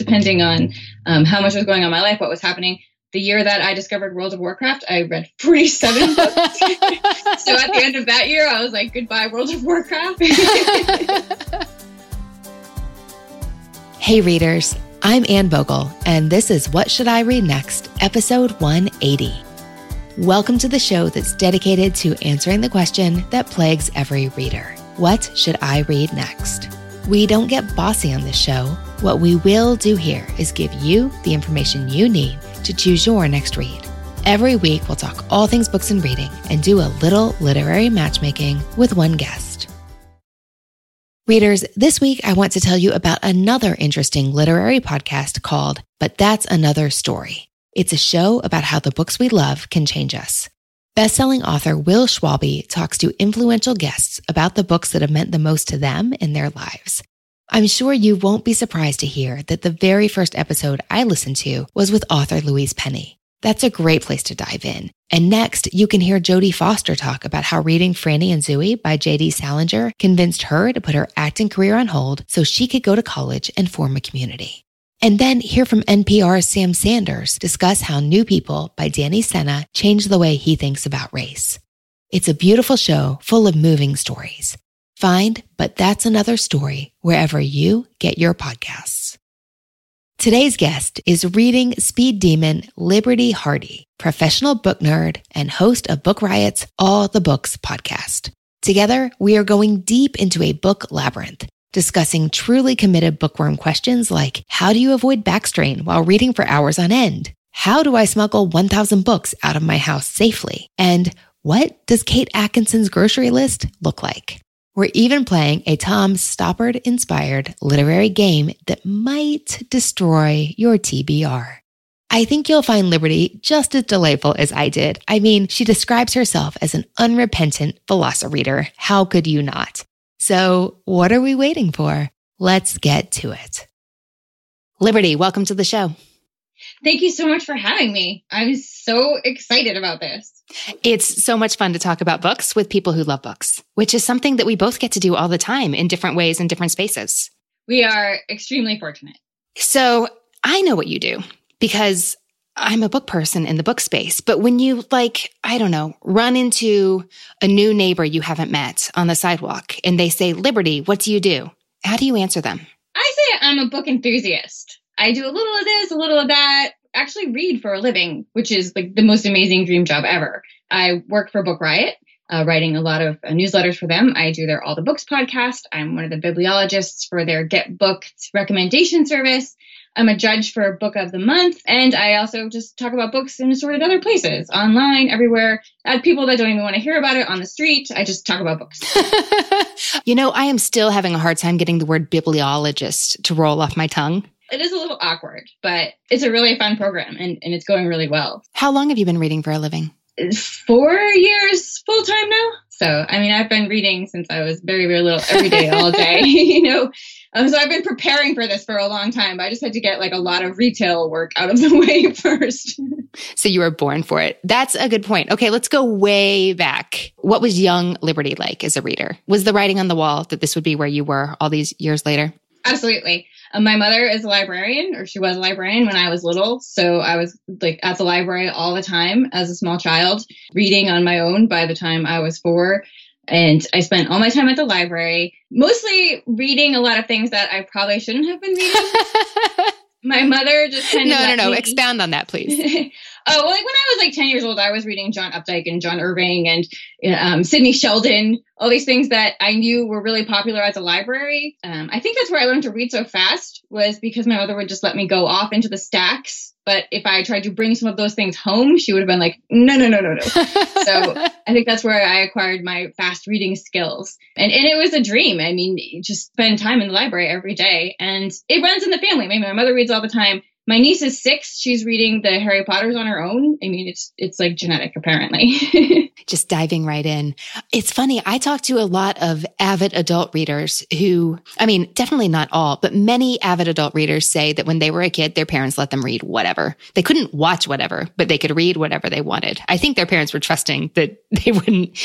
depending on how much was going on in my life, what was happening. The year that I discovered World of Warcraft, I read 47 books. So at the end of that year, I was like, goodbye, World of Warcraft. Hey, readers. I'm Anne Bogle, and this is What Should I Read Next, episode 180. Welcome to the show that's dedicated to answering the question that plagues every reader. What should I read next? We don't get bossy on this show. What we will do here is give you the information you need to choose your next read. Every week, we'll talk all things books and reading and do a little literary matchmaking with one guest. Readers, this week, I want to tell you about another interesting literary podcast called But That's Another Story. It's a show about how the books we love can change us. Bestselling author Will Schwalbe talks to influential guests about the books that have meant the most to them in their lives. I'm sure you won't be surprised to hear that the very first episode I listened to was with author Louise Penny. That's a great place to dive in. And next, you can hear Jodie Foster talk about how reading Franny and Zooey by J.D. Salinger convinced her to put her acting career on hold so she could go to college and form a community. And then hear from NPR's Sam Sanders discuss how New People by Danny Senna changed the way he thinks about race. It's a beautiful show full of moving stories. Find But That's Another Story wherever you get your podcasts. Today's guest is reading speed demon Liberty Hardy, professional book nerd and host of Book Riot's All the Books podcast. Together, we are going deep into a book labyrinth, discussing truly committed bookworm questions like, how do you avoid back strain while reading for hours on end? How do I smuggle 1,000 books out of my house safely? And what does Kate Atkinson's grocery list look like? We're even playing a Tom Stoppard-inspired literary game that might destroy your TBR. I think you'll find Liberty just as delightful as I did. I mean, she describes herself as an unrepentant velocireader. How could you not? So what are we waiting for? Let's get to it. Liberty, welcome to the show. Thank you so much for having me. I'm so excited about this. It's so much fun to talk about books with people who love books, which is something that we both get to do all the time in different ways and different spaces. We are extremely fortunate. So I know what you do because I'm a book person in the book space, but when you, like, I don't know, run into a new neighbor you haven't met on the sidewalk and they say, Liberty, what do you do? How do you answer them? I say I'm a book enthusiast. I do a little of this, a little of that. Actually read for a living, which is like the most amazing dream job ever. I work for Book Riot, writing a lot of newsletters for them. I do their All the Books podcast. I'm one of the bibliologists for their Get Booked recommendation service. I'm a judge for Book of the Month, and I also just talk about books in assorted other places, online, everywhere. People that don't even want to hear about it on the street, I just talk about books. You know, I am still having a hard time getting the word bibliologist to roll off my tongue. It is a little awkward, but it's a really fun program, and it's going really well. How long have you been reading for a living? 4 years full-time now. So, I mean, I've been reading since I was very, very little, every day, all day, you know. So I've been preparing for this for a long time. I just had to get like a lot of retail work out of the way first. So you were born for it. That's a good point. Okay, let's go way back. What was young Liberty like as a reader? Was the writing on the wall that this would be where you were all these years later? Absolutely. My mother is a librarian, or she was a librarian when I was little. So I was like at the library all the time as a small child, reading on my own by the time I was 4. And I spent all my time at the library, mostly reading a lot of things that I probably shouldn't have been reading. My mother just kind of... No. Expound on that, please. Oh, well, like when I was like 10 years old, I was reading John Updike and John Irving and Sydney Sheldon, all these things that I knew were really popular at the library. I think that's where I learned to read so fast was because my mother would just let me go off into the stacks. But if I tried to bring some of those things home, she would have been like, no. So I think that's where I acquired my fast reading skills. And it was a dream. I mean, just spend time in the library every day. And it runs in the family. Maybe my mother reads all the time. My niece is 6. She's reading the Harry Potters on her own. I mean, it's like genetic, apparently. Just diving right in. It's funny. I talk to a lot of avid adult readers who, I mean, definitely not all, but many avid adult readers say that when they were a kid, their parents let them read whatever. They couldn't watch whatever, but they could read whatever they wanted. I think their parents were trusting that they wouldn't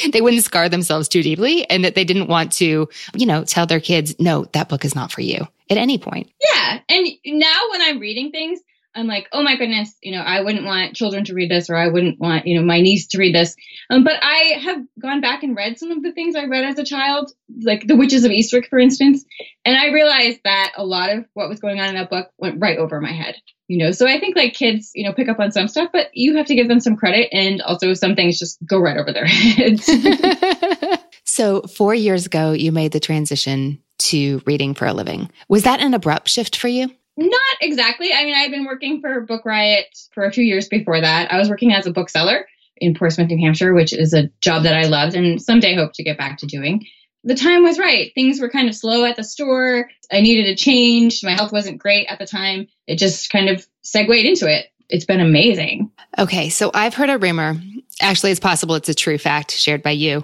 scar themselves too deeply and that they didn't want to, you know, tell their kids, no, that book is not for you. at any point. Yeah. And now when I'm reading things, I'm like, oh my goodness, I wouldn't want children to read this, or I wouldn't want, my niece to read this. But I have gone back and read some of the things I read as a child, like The Witches of Eastwick, for instance. And I realized that a lot of what was going on in that book went right over my head, So I think kids, pick up on some stuff, but you have to give them some credit. And also some things just go right over their heads. So 4 years ago, you made the transition to reading for a living. Was that an abrupt shift for you? Not exactly. I mean, I've been working for Book Riot for a few years before that. I was working as a bookseller in Portsmouth, New Hampshire, which is a job that I loved and someday hope to get back to doing. The time was right. Things were kind of slow at the store. I needed a change. My health wasn't great at the time. It just kind of segued into it. It's been amazing. Okay. So I've heard a rumor. Actually, it's possible it's a true fact shared by you.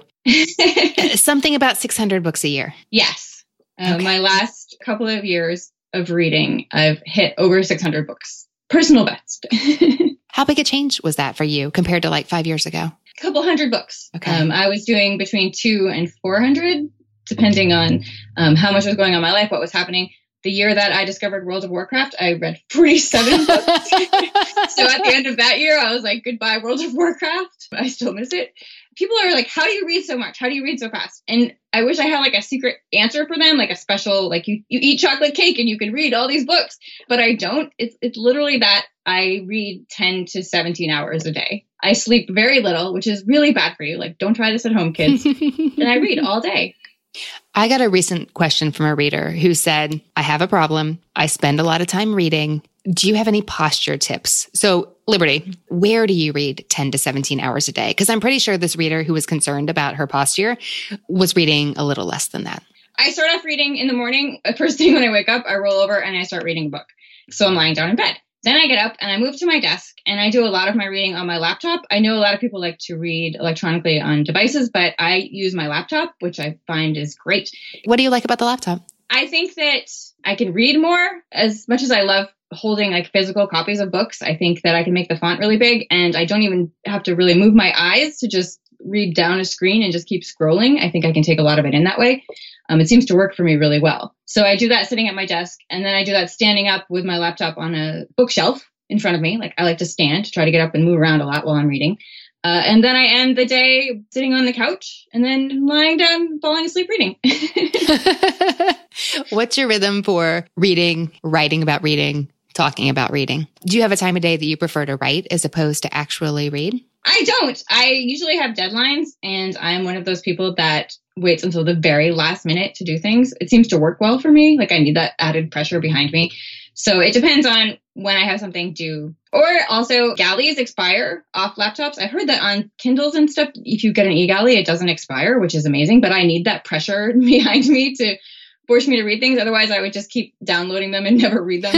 Something about 600 books a year. Yes. Okay. My last couple of years of reading, I've hit over 600 books. Personal best. How big a change was that for you compared to 5 years ago? A couple hundred books. Okay. I was doing between 200 and 400, depending on how much was going on in my life, what was happening. The year that I discovered World of Warcraft, I read 47 books. So at the end of that year, I was like, goodbye, World of Warcraft. I still miss it. People are like, how do you read so much? How do you read so fast? And I wish I had a secret answer for them, a special, you eat chocolate cake and you can read all these books, but I don't. It's literally that I read 10 to 17 hours a day. I sleep very little, which is really bad for you. Don't try this at home, kids. And I read all day. I got a recent question from a reader who said, I have a problem. I spend a lot of time reading. Do you have any posture tips? So, Liberty, where do you read 10 to 17 hours a day? Because I'm pretty sure this reader who was concerned about her posture was reading a little less than that. I start off reading in the morning. First thing when I wake up, I roll over and I start reading a book. So I'm lying down in bed. Then I get up and I move to my desk and I do a lot of my reading on my laptop. I know a lot of people like to read electronically on devices, but I use my laptop, which I find is great. What do you like about the laptop? I think that I can read more. As much as I love holding physical copies of books, I think that I can make the font really big and I don't even have to really move my eyes to just read down a screen and just keep scrolling. I think I can take a lot of it in that way. It seems to work for me really well. So I do that sitting at my desk, and then I do that standing up with my laptop on a bookshelf in front of me. I like to stand to try to get up and move around a lot while I'm reading. And then I end the day sitting on the couch and then lying down, falling asleep reading. What's your rhythm for reading, writing about reading, talking about reading? Do you have a time of day that you prefer to write as opposed to actually read? I don't. I usually have deadlines, and I'm one of those people that waits until the very last minute to do things. It seems to work well for me. I need that added pressure behind me. So it depends on when I have something due. Or also, galleys expire off laptops. I've heard that on Kindles and stuff, if you get an e-galley, it doesn't expire, which is amazing. But I need that pressure behind me to force me to read things. Otherwise, I would just keep downloading them and never read them.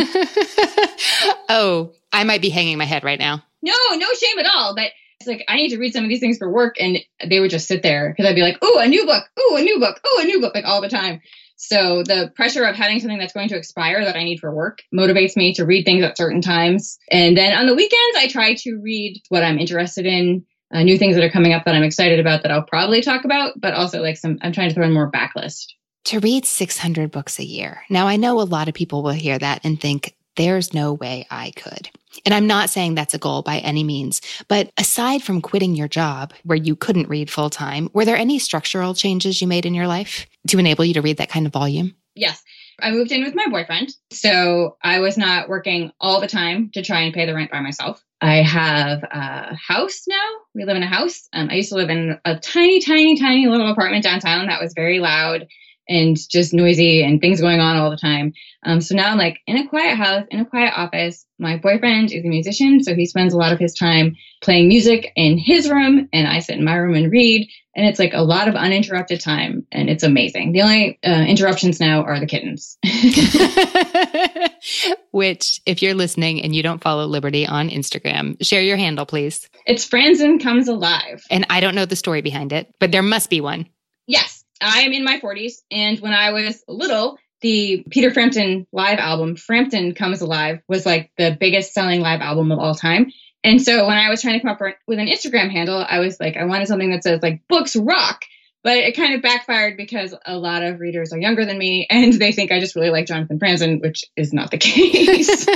Oh, I might be hanging my head right now. No shame at all. But it's I need to read some of these things for work, and they would just sit there because I'd be like, ooh, a new book, ooh, a new book, ooh, a new book, all the time. So the pressure of having something that's going to expire that I need for work motivates me to read things at certain times. And then on the weekends, I try to read what I'm interested in, new things that are coming up that I'm excited about that I'll probably talk about, but also I'm trying to throw in more backlist. To read 600 books a year. Now, I know a lot of people will hear that and think, there's no way I could. And I'm not saying that's a goal by any means, but aside from quitting your job where you couldn't read full time, were there any structural changes you made in your life to enable you to read that kind of volume? Yes. I moved in with my boyfriend, so I was not working all the time to try and pay the rent by myself. I have a house now. We live in a house. I used to live in a tiny, tiny, tiny little apartment downtown that was very loud and just noisy and things going on all the time. So now I'm in a quiet house, in a quiet office. My boyfriend is a musician, so he spends a lot of his time playing music in his room, and I sit in my room and read. And it's a lot of uninterrupted time, and it's amazing. The only interruptions now are the kittens. Which, if you're listening and you don't follow Liberty on Instagram, share your handle, please. It's Franzen Comes Alive. And I don't know the story behind it, but there must be one. Yes. I am in my 40s, and when I was little, the Peter Frampton live album, Frampton Comes Alive, was the biggest selling live album of all time. And so when I was trying to come up with an Instagram handle, I was I wanted something that says books rock, But it kind of backfired because a lot of readers are younger than me and they think I just really like Jonathan Franzen, which is not the case.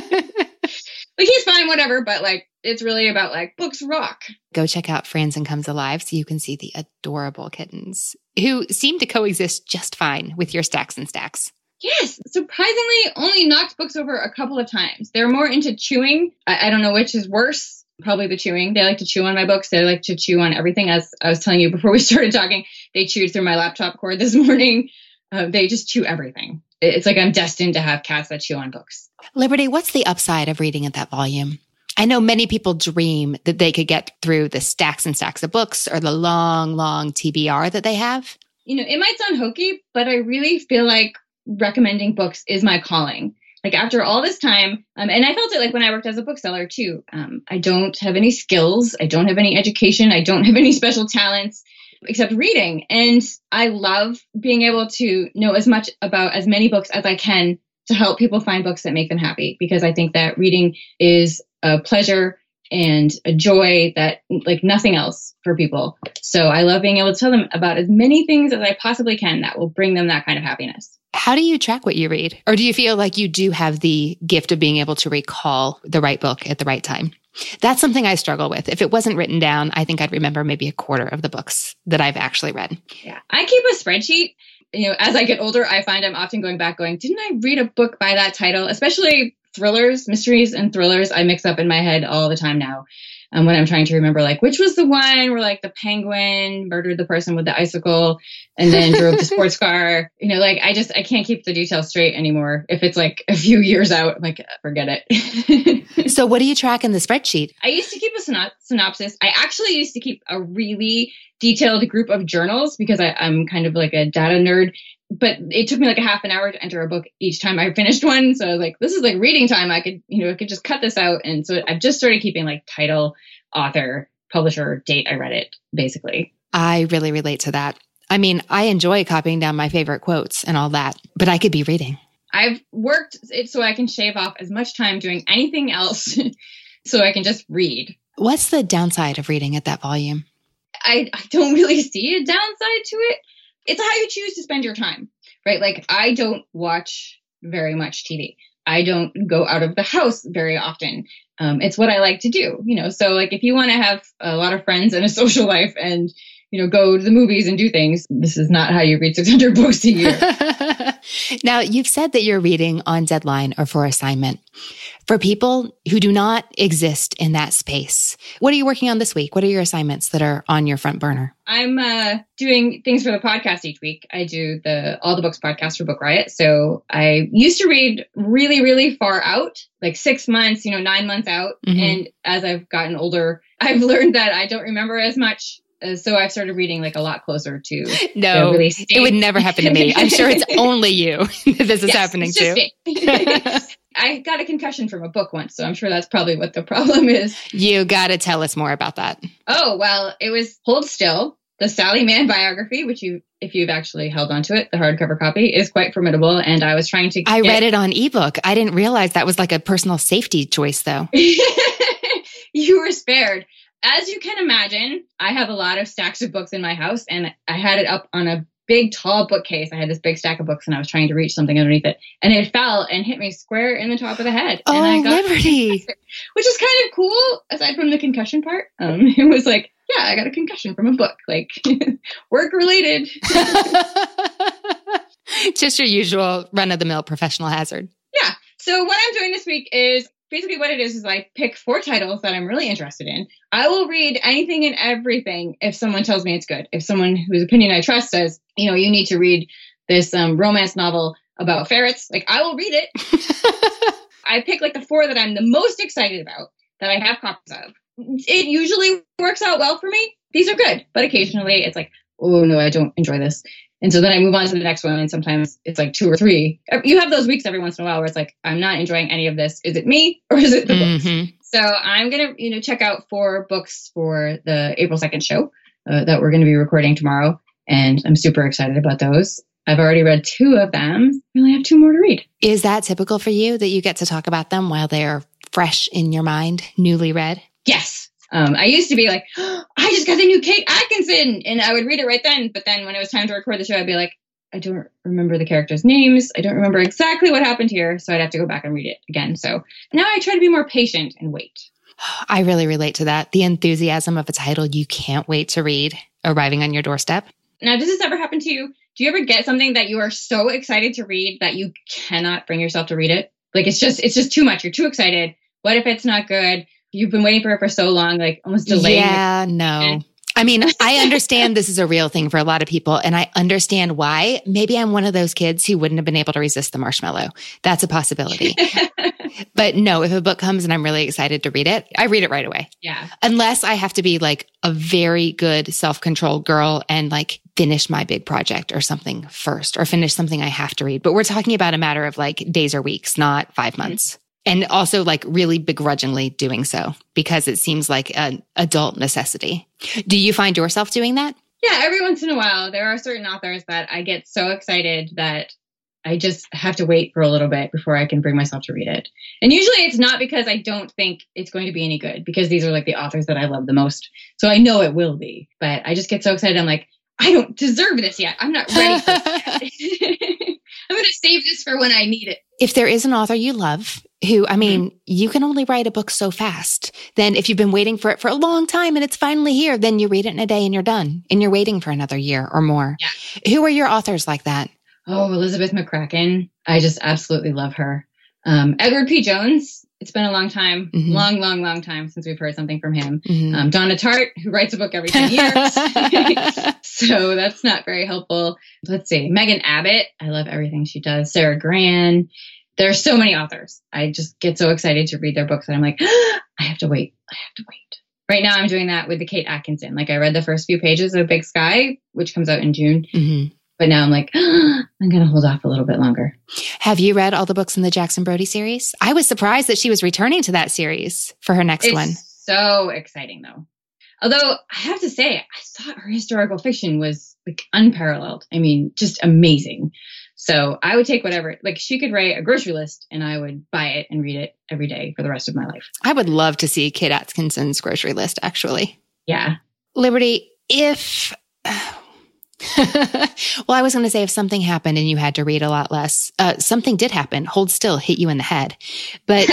Like, he's fine, whatever, but, like, it's really about, like, books rock. Go check out Franzen Comes Alive so you can see the adorable kittens who seem to coexist just fine with your stacks and stacks. Yes, surprisingly, only knocks books over a couple of times. They're more into chewing. I don't know which is worse. Probably the chewing. They like to chew on my books. They like to chew on everything. As I was telling you before we started talking, they chewed through my laptop cord this morning. They just chew everything. It's like I'm destined to have cats that chew on books. Liberty, what's the upside of reading at that volume? I know many people dream that they could get through the stacks and stacks of books or the long, long TBR that they have. You know, it might sound hokey, but I really feel like recommending books is my calling. Like, after all this time, and I felt it like when I worked as a bookseller too, I don't have any skills. I don't have any education. I don't have any special talents. Except reading. And I love being able to know as much about as many books as I can to help people find books that make them happy, because I think that reading is a pleasure and a joy that like nothing else for people. So I love being able to tell them about as many things as I possibly can that will bring them that kind of happiness. How do you track what you read? Or do you feel like you do have the gift of being able to recall the right book at the right time? That's something I struggle with. If it wasn't written down, I think I'd remember maybe a quarter of the books that I've actually read. Yeah, I keep a spreadsheet. You know, as I get older, I find I'm often going back going, didn't I read a book by that title? Especially thrillers, mysteries and thrillers. I mix up in my head all the time now when I'm trying to remember, like, which was the one where like the penguin murdered the person with the icicle and then drove the sports car. You know, like I can't keep the details straight anymore. If it's like a few years out, I'm like, forget it. So what do you track in the spreadsheet? I used to keep a synopsis. I actually used to keep a really detailed group of journals because I'm kind of like a data nerd. But it took me like a half an hour to enter a book each time I finished one. So I was like, this is like reading time. I could just cut this out. And so I've just started keeping like title, author, publisher, date I read it, basically. I really relate to that. I mean, I enjoy copying down my favorite quotes and all that, but I could be reading. I've worked it so I can shave off as much time doing anything else so I can just read. What's the downside of reading at that volume? I don't really see a downside to it. It's how you choose to spend your time, right? Like, I don't watch very much TV. I don't go out of the house very often. It's what I like to do, you know? So like, if you want to have a lot of friends and a social life and, you know, go to the movies and do things, this is not how you read 600 books a year. Now, you've said that you're reading on deadline or for assignment. For people who do not exist in that space, what are you working on this week? What are your assignments that are on your front burner? I'm doing things for the podcast each week. I do the All the Books podcast for Book Riot. So I used to read really, really far out, like 6 months, 9 months out. Mm-hmm. And as I've gotten older, I've learned that I don't remember as much. So I've started reading like a lot closer to the release date. It would never happen to me. I'm sure it's only you that this is happening to. I got a concussion from a book once, so I'm sure that's probably what the problem is. You got to tell us more about that. Oh, well, it was Hold Still, the Sally Mann biography, which if you've actually held onto it, the hardcover copy is quite formidable. And I was trying to I read it on ebook. I didn't realize that was like a personal safety choice, though. You were spared. As you can imagine, I have a lot of stacks of books in my house, and I had it up on a big, tall bookcase. I had this big stack of books, and I was trying to reach something underneath it, and it fell and hit me square in the top of the head. Oh, and I got Liberty! Which is kind of cool, aside from the concussion part. It was like, yeah, I got a concussion from a book, like work-related. Just your usual run-of-the-mill professional hazard. Yeah. So what I'm doing this week is... basically what it is I pick 4 titles that I'm really interested in. I will read anything and everything if someone tells me it's good. If someone whose opinion I trust says, you need to read this romance novel about ferrets, like, I will read it. I pick like the 4 that I'm the most excited about that I have copies of. It usually works out well for me. These are good, but occasionally it's like, oh no, I don't enjoy this. And so then I move on to the next one, and sometimes it's like 2 or 3. You have those weeks every once in a while where it's like, I'm not enjoying any of this. Is it me or is it the books? So I'm going to, check out 4 books for the April 2nd show that we're going to be recording tomorrow. And I'm super excited about those. I've already read 2 of them. I only have 2 more to read. Is that typical for you that you get to talk about them while they're fresh in your mind, newly read? Yes. I used to be like, oh, I just got the new Kate Atkinson, and I would read it right then. But then when it was time to record the show, I'd be like, I don't remember the characters' names. I don't remember exactly what happened here. So I'd have to go back and read it again. So now I try to be more patient and wait. I really relate to that. The enthusiasm of a title you can't wait to read arriving on your doorstep. Now, does this ever happen to you? Do you ever get something that you are so excited to read that you cannot bring yourself to read it? Like, it's just too much. You're too excited. What if it's not good? You've been waiting for it for so long, like almost delayed. Yeah, no. I mean, I understand this is a real thing for a lot of people, and I understand why. Maybe I'm one of those kids who wouldn't have been able to resist the marshmallow. That's a possibility. But no, if a book comes and I'm really excited to read it, I read it right away. Yeah. Unless I have to be like a very good self-controlled girl and like finish my big project or something first, or finish something I have to read. But we're talking about a matter of like days or weeks, not 5 months. Mm-hmm. And also like really begrudgingly doing so because it seems like an adult necessity. Do you find yourself doing that? Yeah, every once in a while. There are certain authors that I get so excited that I just have to wait for a little bit before I can bring myself to read it. And usually it's not because I don't think it's going to be any good, because these are like the authors that I love the most. So I know it will be, but I just get so excited. I'm like, I don't deserve this yet. I'm not ready for this yet. I'm going to save this for when I need it. If there is an author you love who, I mean, you can only write a book so fast. Then if you've been waiting for it for a long time and it's finally here, then you read it in a day and you're done. And you're waiting for another year or more. Yeah. Who are your authors like that? Oh, Elizabeth McCracken. I just absolutely love her. Edward P. Jones. It's been a long time, mm-hmm. long time since we've heard something from him. Mm-hmm. Donna Tartt, who writes a book every 10 years. So that's not very helpful. Let's see. Megan Abbott. I love everything she does. Sarah Gran. There are so many authors. I just get so excited to read their books that I'm like, oh, I have to wait. Right now I'm doing that with the Kate Atkinson. Like I read the first few pages of Big Sky, which comes out in June. Mm-hmm. But now I'm like, oh, I'm going to hold off a little bit longer. Have you read all the books in the Jackson Brody series? I was surprised that she was returning to that series for her next one. It's so exciting, though. Although I have to say, I thought her historical fiction was like unparalleled. I mean, just amazing. So I would take whatever, like she could write a grocery list and I would buy it and read it every day for the rest of my life. I would love to see Kate Atkinson's grocery list, actually. Yeah. Liberty, if... Well, I was going to say if something happened and you had to read a lot less, something did happen. Hold Still hit you in the head. But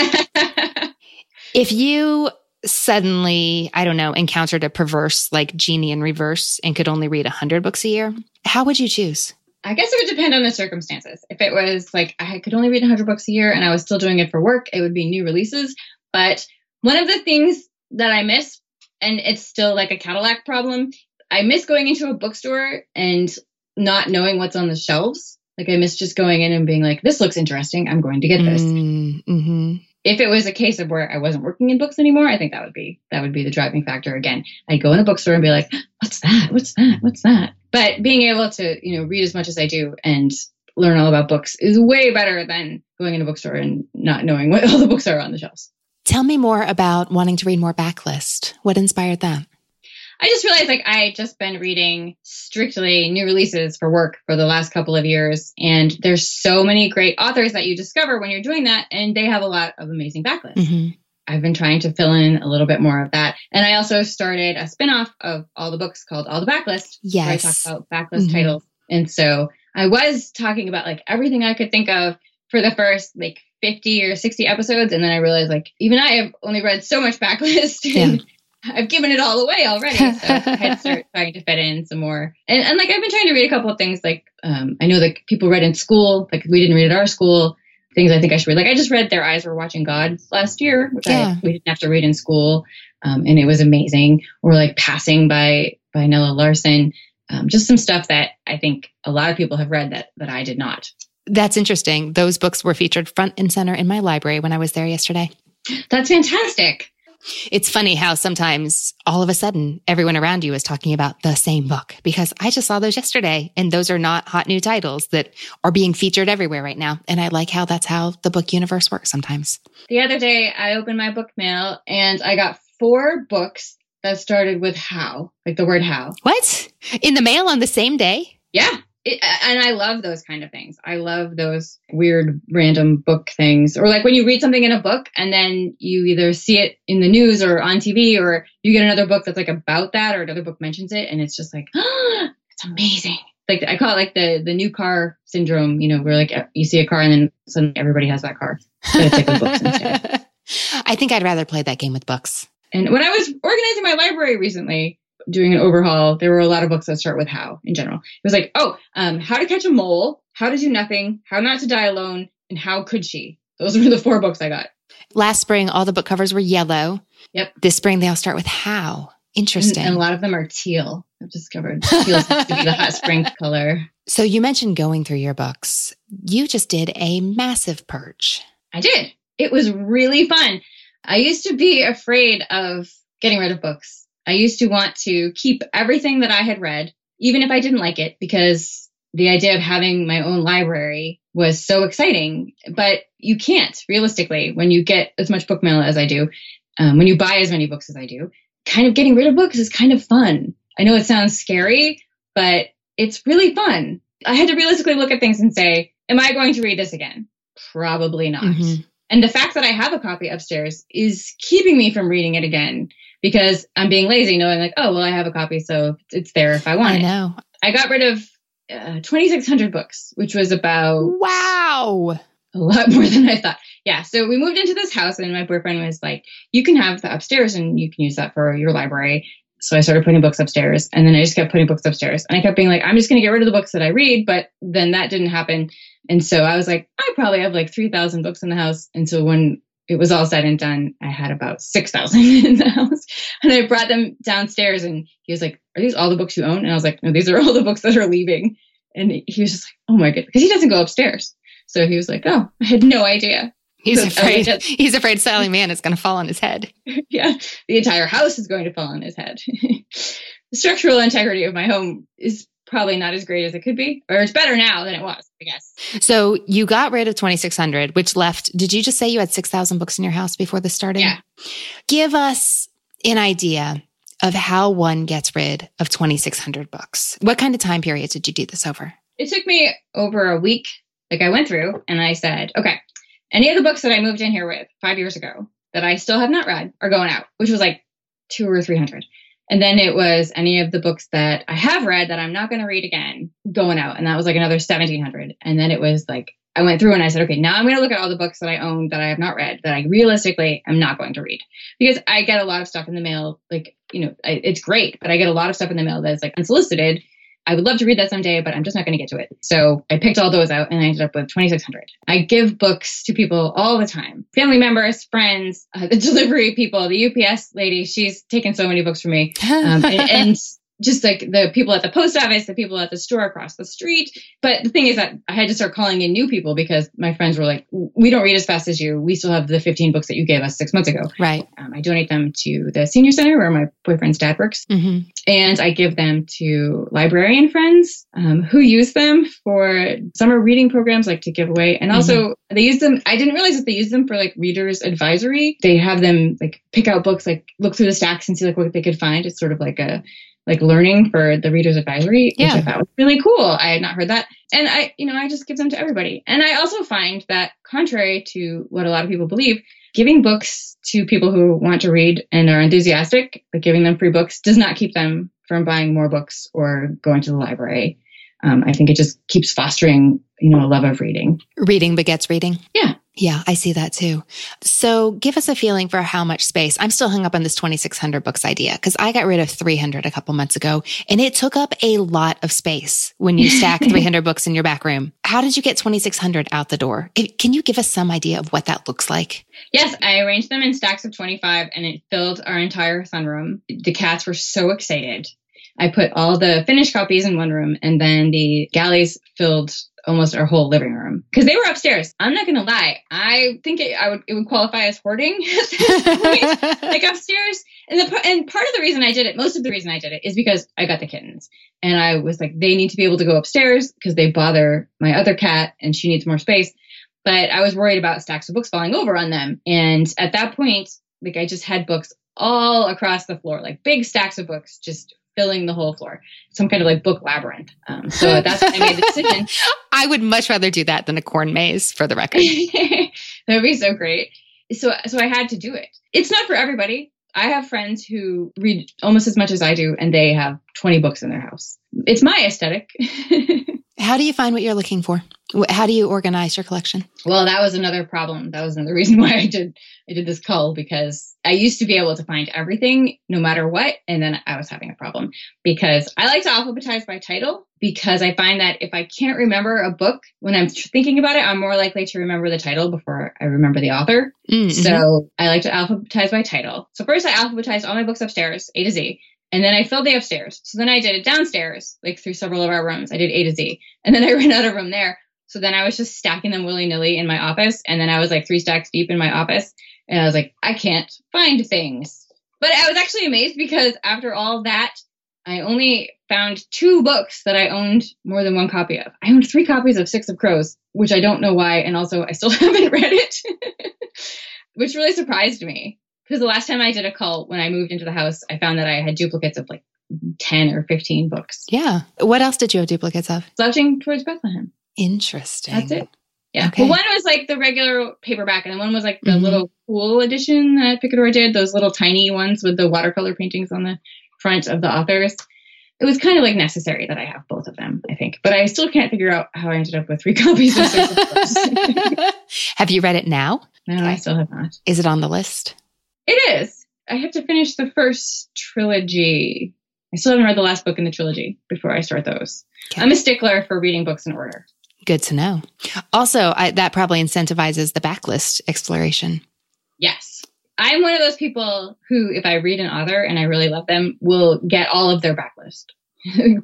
if you suddenly, I don't know, encountered a perverse like genie in reverse and could only read 100 books a year, how would you choose? I guess it would depend on the circumstances. If it was like I could only read 100 books a year and I was still doing it for work, it would be new releases. But one of the things that I miss, and it's still like a Cadillac problem, I miss going into a bookstore and not knowing what's on the shelves. Like I miss just going in and being like, this looks interesting. I'm going to get this. Mm-hmm. If it was a case of where I wasn't working in books anymore, I think that would be the driving factor again. I'd go in a bookstore and be like, what's that? But being able to, read as much as I do and learn all about books is way better than going in a bookstore and not knowing what all the books are on the shelves. Tell me more about wanting to read more backlist. What inspired that? I just realized like I had just been reading strictly new releases for work for the last couple of years. And there's so many great authors that you discover when you're doing that. And they have a lot of amazing backlists. Mm-hmm. I've been trying to fill in a little bit more of that. And I also started a spinoff of all the books called All the Backlist. Yes. Where I talk about backlist mm-hmm. titles. And so I was talking about like everything I could think of for the first like 50 or 60 episodes. And then I realized like even I have only read so much backlist. Yeah. I've given it all away already. So I had to start trying to fit in some more. And like, I've been trying to read a couple of things. Like, I know that people read in school, like we didn't read at our school, things I think I should read. Like I just read Their Eyes Were Watching God last year, which we didn't have to read in school. And it was amazing. Or like Passing by Nella Larson. Just some stuff that I think a lot of people have read that I did not. That's interesting. Those books were featured front and center in my library when I was there yesterday. That's fantastic. It's funny how sometimes all of a sudden everyone around you is talking about the same book because I just saw those yesterday and those are not hot new titles that are being featured everywhere right now. And I like how that's how the book universe works sometimes. The other day I opened my book mail and I got 4 books that started with how, like the word how. What? In the mail on the same day? Yeah. And I love those kind of things. I love those weird random book things, or like when you read something in a book and then you either see it in the news or on TV, or you get another book that's like about that, or another book mentions it, and it's just like, oh, it's amazing. Like I call it like the new car syndrome, you know, where like you see a car and then suddenly everybody has that car. But it's like with books instead. I think I'd rather play that game with books. And when I was organizing my library recently, doing an overhaul, there were a lot of books that start with how in general. It was like, How to Catch a Mole, How to Do Nothing, How Not to Die Alone, and How Could She? Those were the four books I got. Last spring, all the book covers were yellow. Yep. This spring, they all start with how. Interesting. And a lot of them are teal. I've discovered teal seems to be the hot spring color. So you mentioned going through your books. You just did a massive purge. I did. It was really fun. I used to be afraid of getting rid of books. I used to want to keep everything that I had read, even if I didn't like it, because the idea of having my own library was so exciting. But you can't, realistically, when you get as much book mail as I do, when you buy as many books as I do, kind of getting rid of books is kind of fun. I know it sounds scary, but it's really fun. I had to realistically look at things and say, am I going to read this again? Probably not. Mm-hmm. And the fact that I have a copy upstairs is keeping me from reading it again, because I'm being lazy, knowing like, oh, well, I have a copy, so it's there if I want it. I know. I got rid of 2,600 books, which was about... Wow! A lot more than I thought. Yeah, so we moved into this house, and my boyfriend was like, you can have the upstairs, and you can use that for your library. So I started putting books upstairs, and then I just kept putting books upstairs. And I kept being like, I'm just going to get rid of the books that I read, but then that didn't happen. And so I was like, I probably have like 3,000 books in the house. And so when it was all said and done, I had about 6,000 in the house. And I brought them downstairs, and he was like, are these all the books you own? And I was like, no, these are all the books that are leaving. And he was just like, oh my goodness, because he doesn't go upstairs. So he was like, oh, I had no idea. He's afraid Sally Mann is going to fall on his head. Yeah. The entire house is going to fall on his head. The structural integrity of my home is probably not as great as it could be, or it's better now than it was, I guess. So you got rid of 2,600, which left, did you just say you had 6,000 books in your house before this started? Yeah. Give us an idea of how one gets rid of 2,600 books. What kind of time period did you do this over? It took me over a week. Like I went through and I said, okay, any of the books that I moved in here with 5 years ago that I still have not read are going out, which was like 200 or 300. And then it was any of the books that I have read that I'm not going to read again going out. And that was like another 1,700. And then it was like, I went through and I said, okay, now I'm going to look at all the books that I own that I have not read that I realistically am not going to read, because I get a lot of stuff in the mail. Like, you know, it's great, but I get a lot of stuff in the mail that's like unsolicited. I would love to read that someday, but I'm just not going to get to it. So I picked all those out and I ended up with 2,600. I give books to people all the time. Family members, friends, the delivery people, the UPS lady. She's taken so many books from me. And just like the people at the post office, the people at the store across the street. But the thing is that I had to start calling in new people because my friends were like, we don't read as fast as you. We still have the 15 books that you gave us 6 months ago. Right. I donate them to the senior center where my boyfriend's dad works. Mm-hmm. And I give them to librarian friends who use them for summer reading programs, like to give away. And also they use them. I didn't realize that they use them for like readers advisory. They have them like pick out books, like look through the stacks and see like what they could find. It's sort of like a learning for the reader's advisory, which I thought was really cool. I had not heard that. And I just give them to everybody. And I also find that, contrary to what a lot of people believe, giving books to people who want to read and are enthusiastic, like giving them free books, does not keep them from buying more books or going to the library. I think it just keeps fostering, a love of reading. Reading begets reading. Yeah. Yeah, I see that too. So give us a feeling for how much space. I'm still hung up on this 2,600 books idea because I got rid of 300 a couple months ago, and it took up a lot of space when you stack 300 books in your back room. How did you get 2,600 out the door? Can you give us some idea of what that looks like? Yes, I arranged them in stacks of 25, and it filled our entire sunroom. The cats were so excited. I put all the finished copies in one room, and then the galleys filled almost our whole living room because they were upstairs. I'm not going to lie. I think it would qualify as hoarding at this point, like upstairs. And part of the reason I did it, most of the reason I did it, is because I got the kittens. And I was like, they need to be able to go upstairs because they bother my other cat and she needs more space. But I was worried about stacks of books falling over on them. And at that point, like I just had books all across the floor, like big stacks of books just filling the whole floor, some kind of like book labyrinth. So that's when I made the decision. I would much rather do that than a corn maze, for the record. That would be so great. So I had to do it. It's not for everybody. I have friends who read almost as much as I do, and they have 20 books in their house. It's my aesthetic. How do you find what you're looking for? How do you organize your collection? Well, that was another problem. That was another reason why I did this cull, because I used to be able to find everything no matter what. And then I was having a problem because I like to alphabetize by title, because I find that if I can't remember a book when I'm thinking about it, I'm more likely to remember the title before I remember the author. Mm-hmm. So I like to alphabetize by title. So first I alphabetized all my books upstairs, A to Z. And then I filled the upstairs. So then I did it downstairs, like through several of our rooms. I did A to Z. And then I ran out of room there. So then I was just stacking them willy-nilly in my office. And then I was like 3 stacks deep in my office. And I was like, I can't find things. But I was actually amazed, because after all that, I only found 2 books that I owned more than 1 copy of. I owned 3 copies of Six of Crows, which I don't know why. And also, I still haven't read it, which really surprised me. Because the last time I did a cull, when I moved into the house, I found that I had duplicates of like 10 or 15 books. Yeah. What else did you have duplicates of? Slouching Towards Bethlehem. Interesting. That's it. Yeah. Okay. Well, one was like the regular paperback, and then one was like the little cool edition that Picador did, those little tiny ones with the watercolor paintings on the front of the authors. It was kind of like necessary that I have both of them, I think. But I still can't figure out how I ended up with 3 copies of Six of Crows. Have you read it now? No, okay. I still have not. Is it on the list? It is. I have to finish the first trilogy. I still haven't read the last book in the trilogy before I start those. Okay. I'm a stickler for reading books in order. Good to know. Also, that probably incentivizes the backlist exploration. Yes. I'm one of those people who, if I read an author and I really love them, will get all of their backlist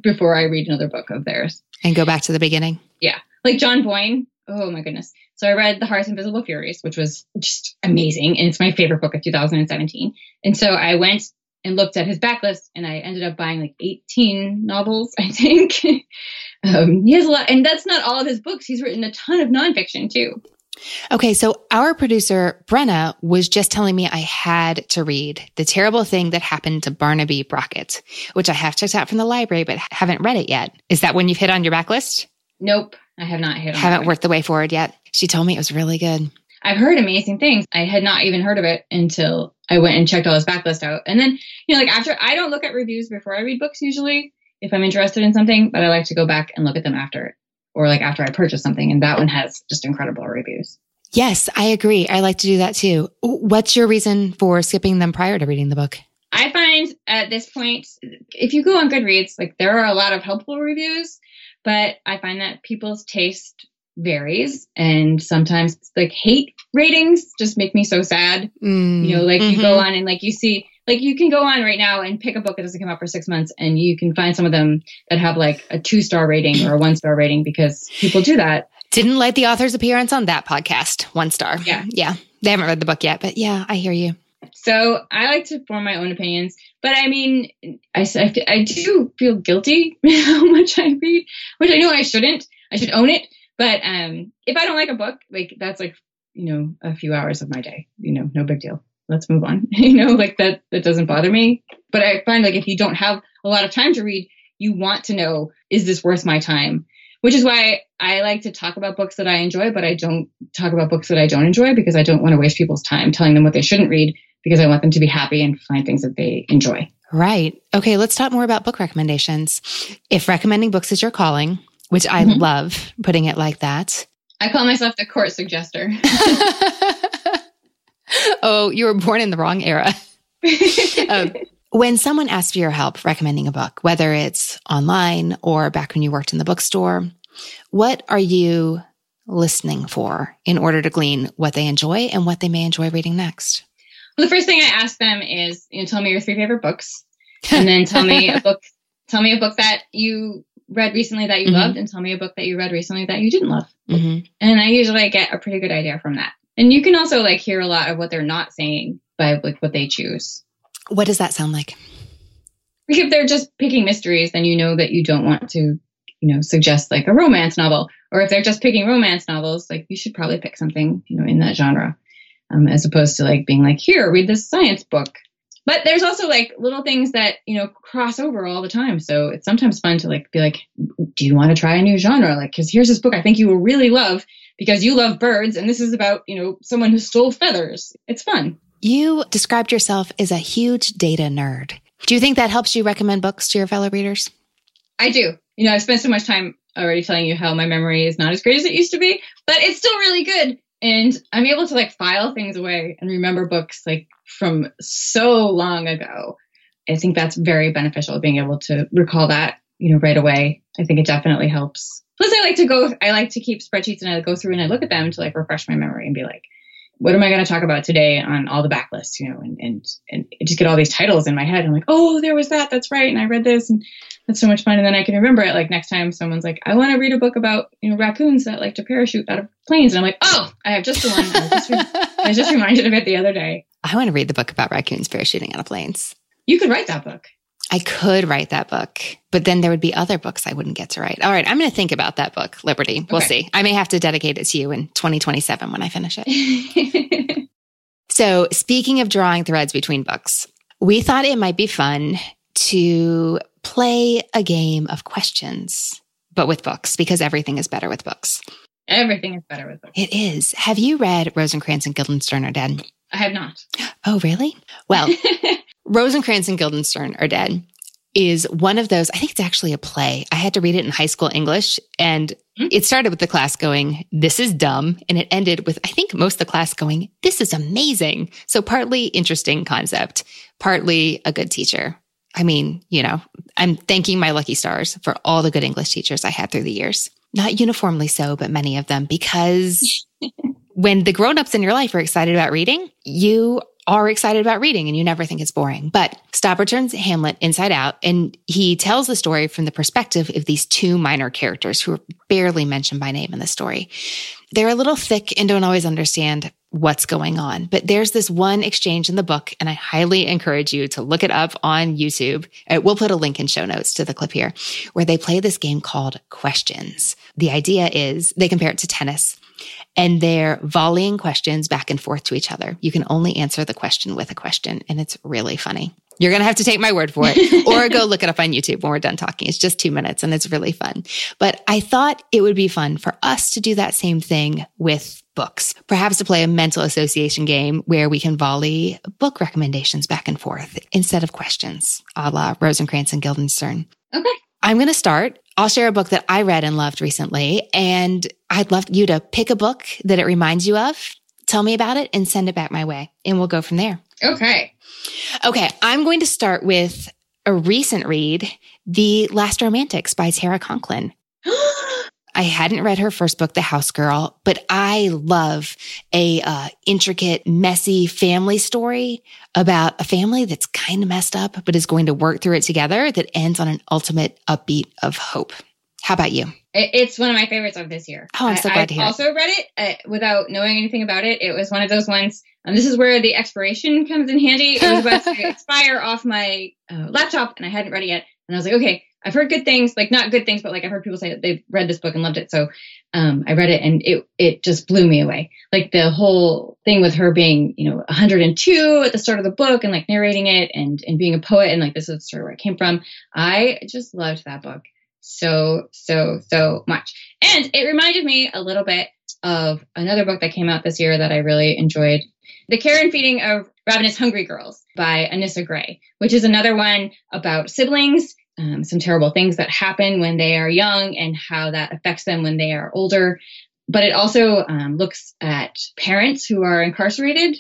before I read another book of theirs. And go back to the beginning. Yeah. Like John Boyne. Oh my goodness. So I read The Heart's Invisible Furies, which was just amazing. And it's my favorite book of 2017. And so I went and looked at his backlist, and I ended up buying like 18 novels, I think. He has a lot. And that's not all of his books. He's written a ton of nonfiction too. Okay. So our producer, Brenna, was just telling me I had to read The Terrible Thing That Happened to Barnaby Brockett, which I have checked out from the library, but haven't read it yet. Is that one you've hit on your backlist? Nope. I have not hit on it. Haven't worked the way forward yet. She told me it was really good. I've heard amazing things. I had not even heard of it until I went and checked all his backlist out. And then, you know, like after, I don't look at reviews before I read books usually if I'm interested in something, but I like to go back and look at them after, or like after I purchase something. And that one has just incredible reviews. Yes, I agree. I like to do that too. What's your reason for skipping them prior to reading the book? I find at this point, if you go on Goodreads, like there are a lot of helpful reviews, but I find that people's taste varies, and sometimes like hate ratings just make me so sad. You know, like you go on and like you see, like you can go on right now and pick a book that doesn't come out for 6 months, and you can find some of them that have like a 2-star rating or a 1-star rating, because people do that. Didn't like the author's appearance on that podcast. 1 star. Yeah. They haven't read the book yet, but yeah, I hear you. So I like to form my own opinions, but I mean, I do feel guilty how much I read, which I know I shouldn't. I should own it. But if I don't like a book, like that's like, you know, a few hours of my day, you know, no big deal. Let's move on. You know, like that doesn't bother me. But I find like if you don't have a lot of time to read, you want to know, is this worth my time? Which is why I like to talk about books that I enjoy, but I don't talk about books that I don't enjoy, because I don't want to waste people's time telling them what they shouldn't read, because I want them to be happy and find things that they enjoy. Right. Okay. Let's talk more about book recommendations. If recommending books is your calling, which I love putting it like that. I call myself the court suggester. Oh, you were born in the wrong era. When someone asks for your help recommending a book, whether it's online or back when you worked in the bookstore, what are you listening for in order to glean what they enjoy and what they may enjoy reading next? Well, the first thing I ask them is, you know, tell me your 3 favorite books, and then tell me a book that you read recently that you loved, and tell me a book that you read recently that you didn't love. And I usually get a pretty good idea from that. And you can also like hear a lot of what they're not saying by like what they choose. What does that sound like? If they're just picking mysteries, then you know that you don't want to, you know, suggest like a romance novel. Or if they're just picking romance novels, like you should probably pick something, you know, in that genre, as opposed to like being like, here, read this science book. But there's also like little things that, you know, cross over all the time. So it's sometimes fun to like be like, do you want to try a new genre? Like, because here's this book I think you will really love because you love birds. And this is about, you know, someone who stole feathers. It's fun. You described yourself as a huge data nerd. Do you think that helps you recommend books to your fellow readers? I do. You know, I've spent so much time already telling you how my memory is not as great as it used to be, but it's still really good. And I'm able to like file things away and remember books like from so long ago. I think that's very beneficial, being able to recall that, you know, right away. I think it definitely helps. Plus I like to keep spreadsheets, and I go through and I look at them to like refresh my memory and be like, what am I going to talk about today on all the backlists, you know, and just get all these titles in my head. I'm like, oh, there was that. That's right. And I read this, and that's so much fun. And then I can remember it. Like next time someone's like, I want to read a book about, you know, raccoons that like to parachute out of planes. And I'm like, oh, I have just the one. I was just reminded of it the other day. I want to read the book about raccoons parachuting out of planes. You could write that book. I could write that book, but then there would be other books I wouldn't get to write. All right, I'm going to think about that book, Liberty. We'll see. I may have to dedicate it to you in 2027 when I finish it. So speaking of drawing threads between books, we thought it might be fun to play a game of questions, but with books, because everything is better with books. Everything is better with books. It is. Have you read Rosencrantz and Guildenstern are Dead? I have not. Oh, really? Well... Rosencrantz and Guildenstern Are Dead is one of those, I think it's actually a play. I had to read it in high school English, and it started with the class going, this is dumb. And it ended with, I think, most of the class going, this is amazing. So partly interesting concept, partly a good teacher. I mean, you know, I'm thanking my lucky stars for all the good English teachers I had through the years. Not uniformly so, but many of them, because when the grownups in your life are excited about reading, you are excited about reading and you never think it's boring. But Staub returns Hamlet inside out, and he tells the story from the perspective of these two minor characters who are barely mentioned by name in the story. They're a little thick and don't always understand what's going on. But there's this one exchange in the book, and I highly encourage you to look it up on YouTube. We'll put a link in show notes to the clip here, where they play this game called Questions. The idea is they compare it to tennis, and they're volleying questions back and forth to each other. You can only answer the question with a question, and it's really funny. You're going to have to take my word for it, or go look it up on YouTube when we're done talking. It's just 2 minutes, and it's really fun. But I thought it would be fun for us to do that same thing with books, perhaps to play a mental association game where we can volley book recommendations back and forth instead of questions, a la Rosencrantz and Guildenstern. Okay. I'm going to start. I'll share a book that I read and loved recently, and I'd love you to pick a book that it reminds you of, tell me about it, and send it back my way, and we'll go from there. Okay. Okay, I'm going to start with a recent read, The Last Romantics by Tara Conklin. I hadn't read her first book, The House Girl, but I love a intricate, messy family story about a family that's kind of messed up, but is going to work through it together, that ends on an ultimate upbeat of hope. How about you? It's one of my favorites of this year. Oh, I'm so glad to hear it. I also read it without knowing anything about it. It was one of those ones, and this is where the expiration comes in handy. It was about to expire off my laptop, and I hadn't read it yet. And I was like, okay. I've heard good things, like not good things, but like I've heard people say that they've read this book and loved it. So I read it, and it just blew me away. Like the whole thing with her being, you know, 102 at the start of the book, and like narrating it, and being a poet, and like this is the story where I came from. I just loved that book so much. And it reminded me a little bit of another book that came out this year that I really enjoyed, The Care and Feeding of Ravenous Hungry Girls by Anissa Gray, which is another one about siblings. Some terrible things that happen when they are young and how that affects them when they are older. But it also looks at parents who are incarcerated,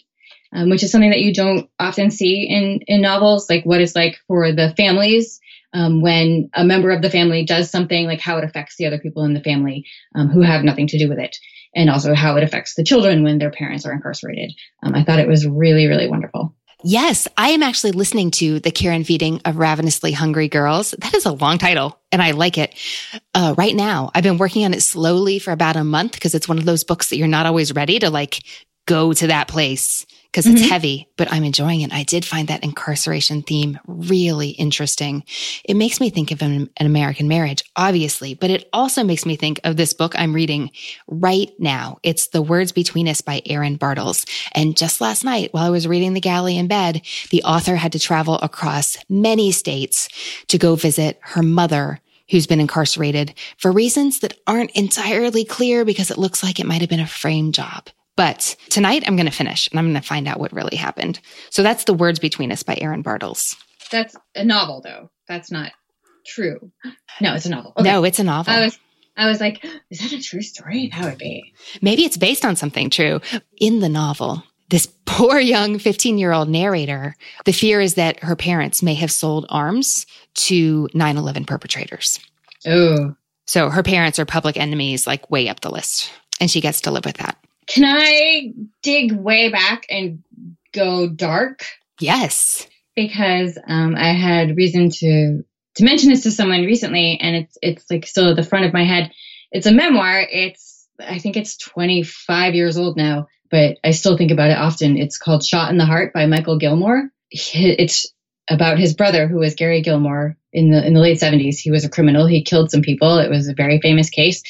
which is something that you don't often see in novels, like what it's like for the families when a member of the family does something, like how it affects the other people in the family who have nothing to do with it, and also how it affects the children when their parents are incarcerated. I thought it was really, really wonderful. Yes, I am actually listening to The Care and Feeding of Ravenously Hungry Girls. That is a long title, and I like it. Right now, I've been working on it slowly for about a month, because it's one of those books that you're not always ready to like go to that place because it's heavy, but I'm enjoying it. I did find that incarceration theme really interesting. It makes me think of an American Marriage, obviously, but it also makes me think of this book I'm reading right now. It's The Words Between Us by Erin Bartels. And just last night, while I was reading The Galley in bed, the author had to travel across many states to go visit her mother, who's been incarcerated for reasons that aren't entirely clear because it looks like it might have been a frame job. But tonight I'm going to finish and I'm going to find out what really happened. So that's The Words Between Us by Erin Bartels. That's a novel, though. That's not true. No, it's a novel. Okay. No, it's a novel. I was like, is that a true story? That would be. Maybe it's based on something true. In the novel, this poor young 15-year-old narrator, the fear is that her parents may have sold arms to 9/11 perpetrators. Oh. So her parents are public enemies, like way up the list. And she gets to live with that. Can I dig way back and go dark? Yes. Because I had reason to mention this to someone recently, and it's like still at the front of my head. It's a memoir. I think it's 25 years old now, but I still think about it often. It's called Shot in the Heart by Michael Gilmore. It's about his brother, who was Gary Gilmore in the late 70s. He was a criminal. He killed some people. It was a very famous case.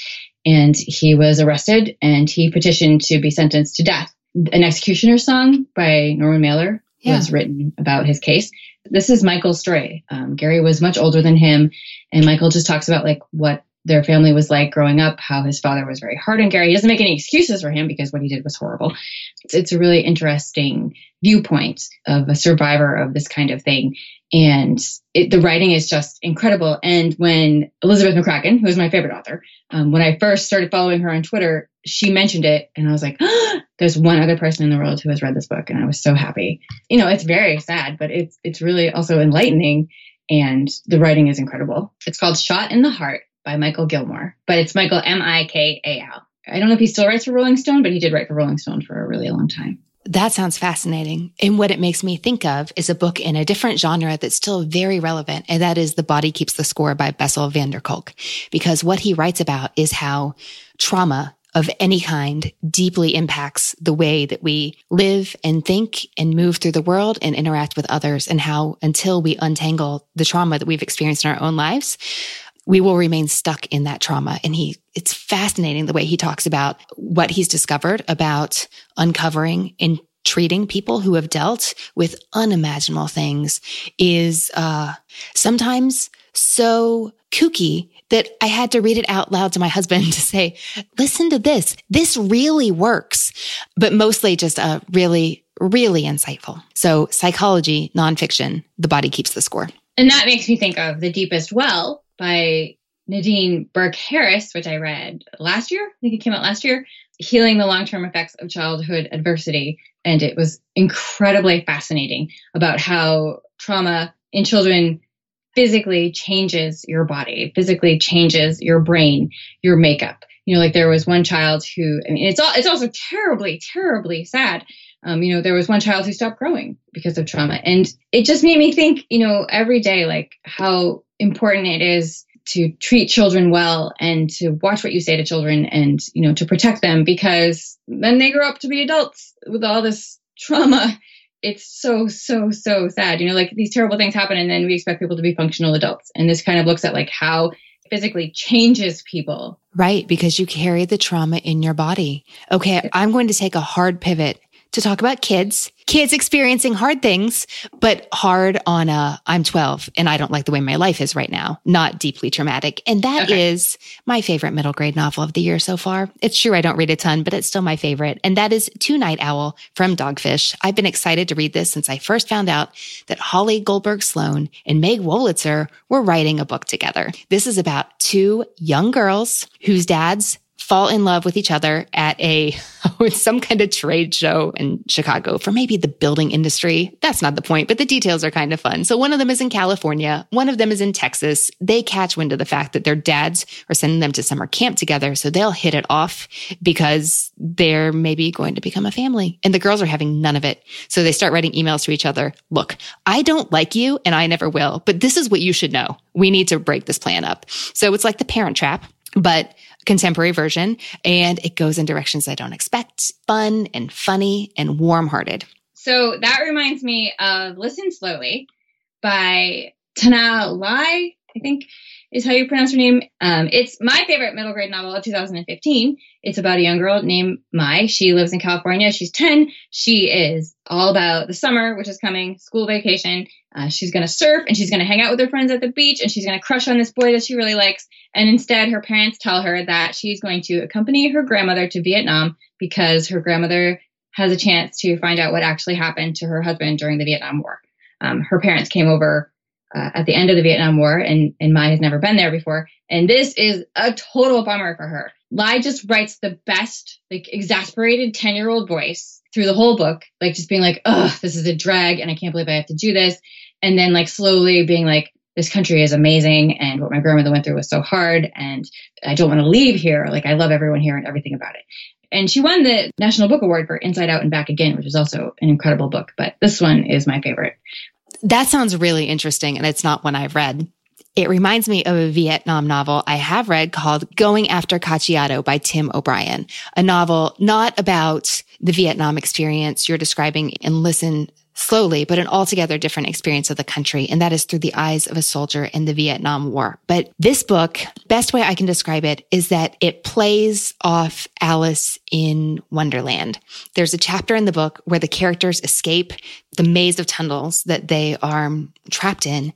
And he was arrested and he petitioned to be sentenced to death. An Executioner Song by Norman Mailer was written about his case. This is Michael's story. Gary was much older than him. And Michael just talks about like what their family was like growing up, how his father was very hard on Gary. He doesn't make any excuses for him because what he did was horrible. It's a really interesting viewpoint of a survivor of this kind of thing. And the writing is just incredible. And when Elizabeth McCracken, who is my favorite author, when I first started following her on Twitter, she mentioned it. And I was like, oh, there's one other person in the world who has read this book. And I was so happy. You know, it's very sad, but it's really also enlightening. And the writing is incredible. It's called Shot in the Heart by Michael Gilmore, but it's Michael M-I-K-A-L. I don't know if he still writes for Rolling Stone, but he did write for Rolling Stone for a really long time. That sounds fascinating. And what it makes me think of is a book in a different genre that's still very relevant, and that is The Body Keeps the Score by Bessel van der Kolk, because what he writes about is how trauma of any kind deeply impacts the way that we live and think and move through the world and interact with others, and how until we untangle the trauma that we've experienced in our own lives, we will remain stuck in that trauma. And it's fascinating the way he talks about what he's discovered about uncovering and treating people who have dealt with unimaginable things is sometimes so kooky that I had to read it out loud to my husband to say, listen to this. This really works, but mostly just really, really insightful. So psychology, nonfiction, The Body Keeps the Score. And that makes me think of The Deepest Well by Nadine Burke Harris, which I read last year. I think it came out last year, Healing the Long-Term Effects of Childhood Adversity. And it was incredibly fascinating about how trauma in children physically changes your body, physically changes your brain, your makeup. You know, like there was one child who, I mean, it's also terribly, terribly sad. You know, there was one child who stopped growing because of trauma. And it just made me think, you know, every day, like how important it is to treat children well and to watch what you say to children and, you know, to protect them, because then they grow up to be adults with all this trauma. It's so, so, so sad. You know, like these terrible things happen and then we expect people to be functional adults. And this kind of looks at like how physically changes people. Right. Because you carry the trauma in your body. Okay. I'm going to take a hard pivot to talk about kids experiencing hard things, but hard on I'm 12 and I don't like the way my life is right now, not deeply traumatic. And that is my favorite middle grade novel of the year so far. It's true, I don't read a ton, but it's still my favorite. And that is To Night Owl from Dogfish. I've been excited to read this since I first found out that Holly Goldberg Sloan and Meg Wolitzer were writing a book together. This is about two young girls whose dads fall in love with each other at some kind of trade show in Chicago for maybe the building industry. That's not the point, but the details are kind of fun. So one of them is in California. One of them is in Texas. They catch wind of the fact that their dads are sending them to summer camp together. So they'll hit it off because they're maybe going to become a family, and the girls are having none of it. So they start writing emails to each other. Look, I don't like you and I never will, but this is what you should know. We need to break this plan up. So it's like The Parent Trap, but contemporary version, and it goes in directions I don't expect, fun and funny and warm-hearted. So that reminds me of Listen Slowly by Tana Lai, I think is how you pronounce her name. It's my favorite middle grade novel of 2015. It's about a young girl named Mai. She lives in California. She's 10. She is all about the summer, which is coming, school vacation. She's going to surf and she's going to hang out with her friends at the beach and she's going to crush on this boy that she really likes. And instead, her parents tell her that she's going to accompany her grandmother to Vietnam because her grandmother has a chance to find out what actually happened to her husband during the Vietnam War. Her parents came over at the end of the Vietnam War, and Mai has never been there before. And this is a total bummer for her. Lai just writes the best, like, exasperated 10-year-old voice through the whole book, like, just being like, ugh, this is a drag, and I can't believe I have to do this. And then, like, slowly being like, this country is amazing, and what my grandmother went through was so hard, and I don't want to leave here. Like, I love everyone here and everything about it. And she won the National Book Award for Inside Out and Back Again, which is also an incredible book, but this one is my favorite. That sounds really interesting, and it's not one I've read. It reminds me of a Vietnam novel I have read called Going After Cacciato by Tim O'Brien, a novel not about the Vietnam experience you're describing in Listen Slowly, but an altogether different experience of the country, and that is through the eyes of a soldier in the Vietnam War. But this book, best way I can describe it is that it plays off Alice in Wonderland. There's a chapter in the book where the characters escape the maze of tunnels that they are trapped in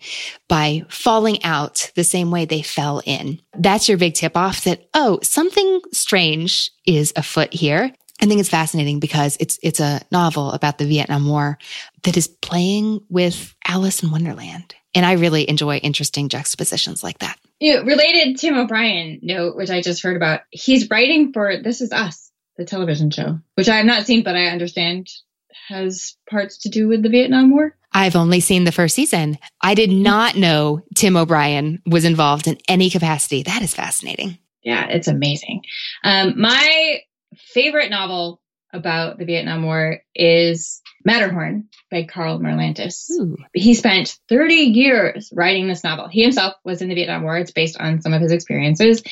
by falling out the same way they fell in. That's your big tip off that, oh, something strange is afoot here. I think it's fascinating because it's a novel about the Vietnam War that is playing with Alice in Wonderland. And I really enjoy interesting juxtapositions like that. You know, related Tim O'Brien note, which I just heard about, he's writing for This Is Us, the television show, which I have not seen, but I understand has parts to do with the Vietnam War. I've only seen the first season. I did not know Tim O'Brien was involved in any capacity. That is fascinating. Yeah, it's amazing. My favorite novel about the Vietnam War is Matterhorn by Carl Merlantis. Ooh. He spent 30 years writing this novel. He himself was in the Vietnam War. It's based on some of his experiences.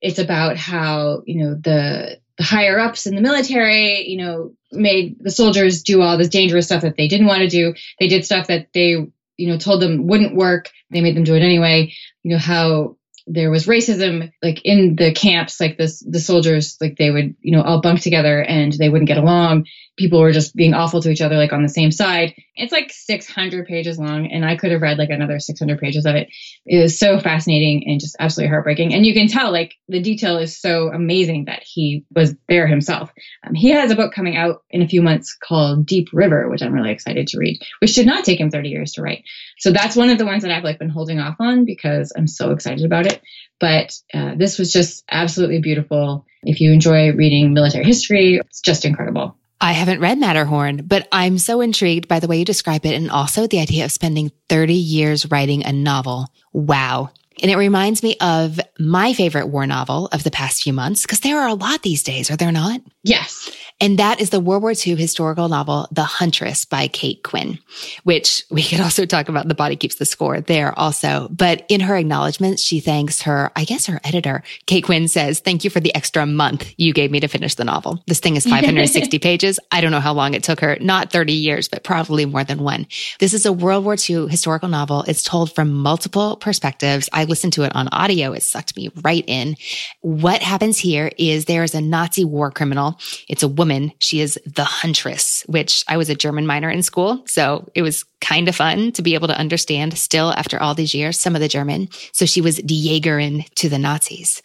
It's about how, you know, the higher ups in the military, you know, made the soldiers do all this dangerous stuff that they didn't want to do. They did stuff that they, you know, told them wouldn't work. They made them do it anyway. You know, how there was racism, like, in the camps, like the soldiers, like, they would, you know, all bunk together and they wouldn't get along. People were just being awful to each other, like, on the same side. It's like 600 pages long, and I could have read like another 600 pages of it. It was so fascinating and just absolutely heartbreaking. And you can tell, like, the detail is so amazing that he was there himself. He has a book coming out in a few months called Deep River, which I'm really excited to read, which did not take him 30 years to write. So that's one of the ones that I've, like, been holding off on because I'm so excited about it. But this was just absolutely beautiful. If you enjoy reading military history, it's just incredible. I haven't read Matterhorn, but I'm so intrigued by the way you describe it and also the idea of spending 30 years writing a novel. Wow. And it reminds me of my favorite war novel of the past few months, because there are a lot these days, are there not? Yes. And that is the World War II historical novel, The Huntress by Kate Quinn, which we could also talk about The Body Keeps the Score there also. But in her acknowledgments, she thanks her, I guess her editor. Kate Quinn says, thank you for the extra month you gave me to finish the novel. This thing is 560 pages. I don't know how long it took her, not 30 years, but probably more than one. This is a World War II historical novel. It's told from multiple perspectives. I listened to it on audio. It sucked me right in. What happens here is there is a Nazi war criminal. It's a woman. She is the Huntress, which I was a German minor in school. So it was kind of fun to be able to understand still after all these years, some of the German. So she was die Jägerin to the Nazis.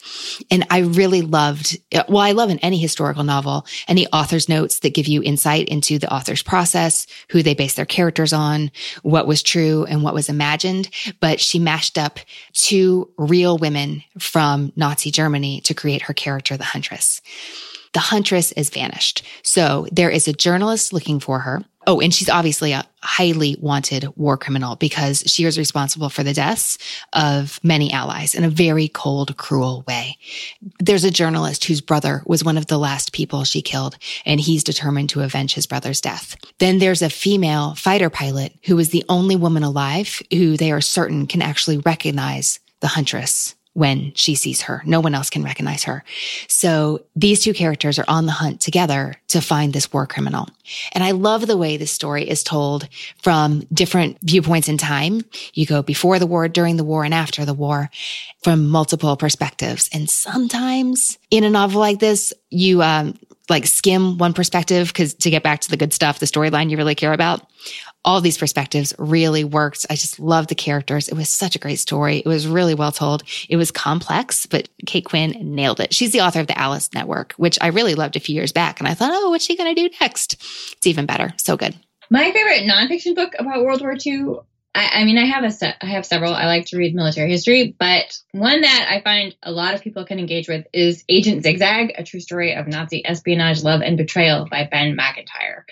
And I really loved, well, I love in any historical novel, any author's notes that give you insight into the author's process, who they base their characters on, what was true and what was imagined. But she mashed up two real women from Nazi Germany to create her character, the Huntress. The Huntress is vanished. So there is a journalist looking for her. Oh, and she's obviously a highly wanted war criminal because she was responsible for the deaths of many allies in a very cold, cruel way. There's a journalist whose brother was one of the last people she killed, and he's determined to avenge his brother's death. Then there's a female fighter pilot who is the only woman alive who they are certain can actually recognize the Huntress when she sees her. No one else can recognize her. So these two characters are on the hunt together to find this war criminal. And I love the way this story is told from different viewpoints in time. You go before the war, during the war, and after the war from multiple perspectives. And sometimes in a novel like this, you like skim one perspective because to get back to the good stuff, the storyline you really care about. All these perspectives really worked. I just loved the characters. It was such a great story. It was really well told. It was complex, but Kate Quinn nailed it. She's the author of the Alice Network, which I really loved a few years back. And I thought, oh, what's she going to do next? It's even better. So good. My favorite nonfiction book about World War II, I have several. I like to read military history, but one that I find a lot of people can engage with is Agent Zigzag, A True Story of Nazi Espionage, Love, and Betrayal by Ben McIntyre.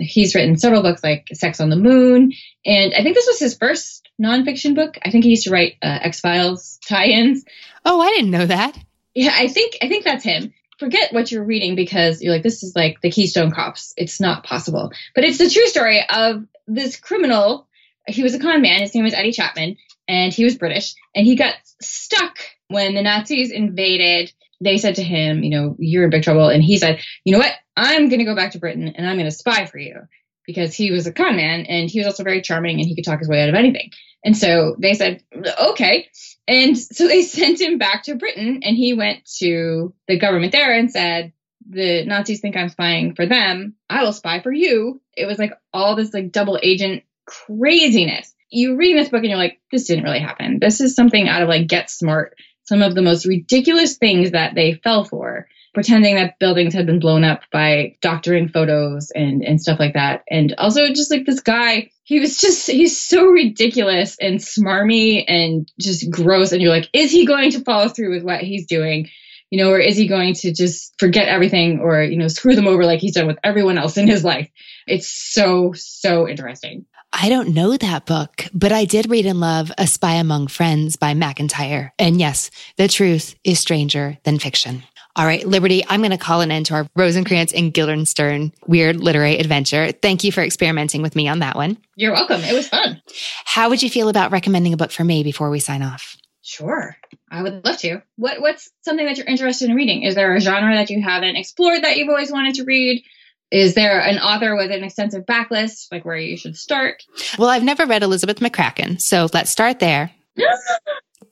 He's written several books like Sex on the Moon, and I think this was his first nonfiction book. I think he used to write X-Files tie-ins. Oh, I didn't know that. Yeah, I think that's him. Forget what you're reading because you're like, this is like the Keystone Cops. It's not possible. But it's the true story of this criminal. He was a con man. His name was Eddie Chapman, and he was British. And he got stuck when the Nazis invaded. They said to him, you know, you're in big trouble. And he said, you know what? I'm going to go back to Britain, and I'm going to spy for you. Because he was a con man, and he was also very charming, and he could talk his way out of anything. And so they said, okay. And so they sent him back to Britain, and he went to the government there and said, the Nazis think I'm spying for them. I will spy for you. It was like all this like double agent craziness. You read this book and you're like, this didn't really happen. This is something out of like Get Smart. Some of the most ridiculous things that they fell for, pretending that buildings had been blown up by doctoring photos and stuff like that. And also just like this guy, he's so ridiculous and smarmy and just gross. And you're like, is he going to follow through with what he's doing? You know, or is he going to just forget everything or, you know, screw them over like he's done with everyone else in his life? It's so, so interesting. I don't know that book, but I did read and love A Spy Among Friends by McIntyre. And yes, the truth is stranger than fiction. All right, Liberty, I'm going to call an end to our Rosencrantz and Guildenstern weird literary adventure. Thank you for experimenting with me on that one. You're welcome. It was fun. How would you feel about recommending a book for me before we sign off? Sure. I would love to. What's something that you're interested in reading? Is there a genre that you haven't explored that you've always wanted to read? Is there an author with an extensive backlist, like where you should start? Well, I've never read Elizabeth McCracken, so let's start there.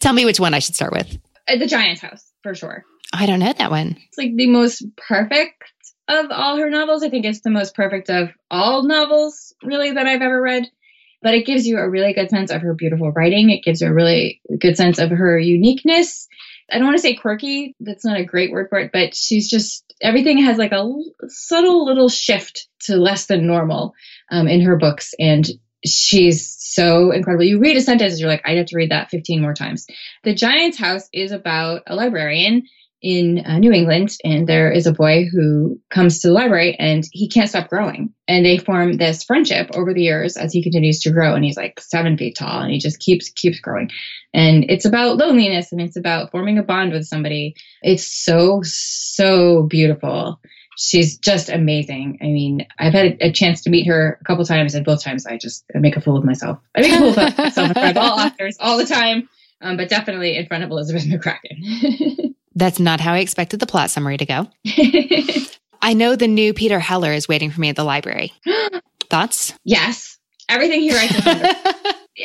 Tell me which one I should start with. The Giant's House, for sure. I don't know that one. It's like the most perfect of all her novels. I think it's the most perfect of all novels, really, that I've ever read. But it gives you a really good sense of her beautiful writing. It gives you a really good sense of her uniqueness. I don't want to say quirky. That's not a great word for it, but she's just, everything has like a subtle little shift to less than normal in her books. And she's so incredible. You read a sentence and you're like, I'd have to read that 15 more times. The Giant's House is about a librarian in New England. And there is a boy who comes to the library and he can't stop growing. And they form this friendship over the years as he continues to grow. And he's like 7 feet tall and he just keeps growing. And it's about loneliness and it's about forming a bond with somebody. It's so, so beautiful. She's just amazing. I mean, I've had a chance to meet her a couple times and both times I make a fool of myself. I make a fool of myself in front of all authors all the time, but definitely in front of Elizabeth McCracken. That's not how I expected the plot summary to go. I know the new Peter Heller is waiting for me at the library. Thoughts? Yes. Everything he writes is wonderful.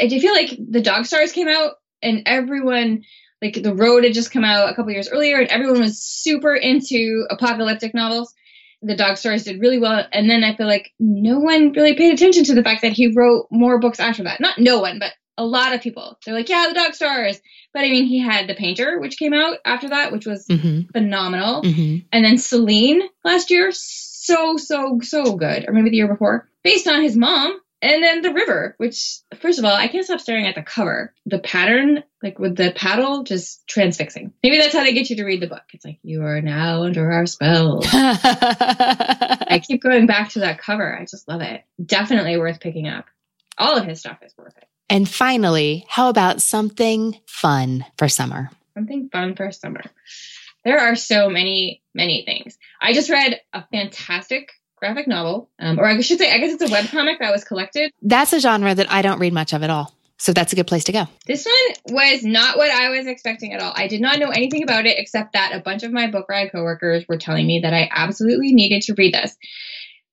I do feel like the Dog Stars came out and everyone, like The Road had just come out a couple years earlier and everyone was super into apocalyptic novels. The Dog Stars did really well. And then I feel like no one really paid attention to the fact that he wrote more books after that. Not no one, but a lot of people. They're like, yeah, The Dog Stars. But I mean, he had The Painter, which came out after that, which was phenomenal. Mm-hmm. And then Celine last year, so, so, so good. Or maybe the year before, based on his mom. And then The River, which, first of all, I can't stop staring at the cover. The pattern, like with the paddle, just transfixing. Maybe that's how they get you to read the book. It's like, you are now under our spell. I keep going back to that cover. I just love it. Definitely worth picking up. All of his stuff is worth it. And finally, how about something fun for summer? Something fun for summer. There are so many, many things. I just read a fantastic graphic novel, or I should say, I guess it's a webcomic that was collected. That's a genre that I don't read much of at all. So that's a good place to go. This one was not what I was expecting at all. I did not know anything about it except that a bunch of my Book Riot coworkers were telling me that I absolutely needed to read this.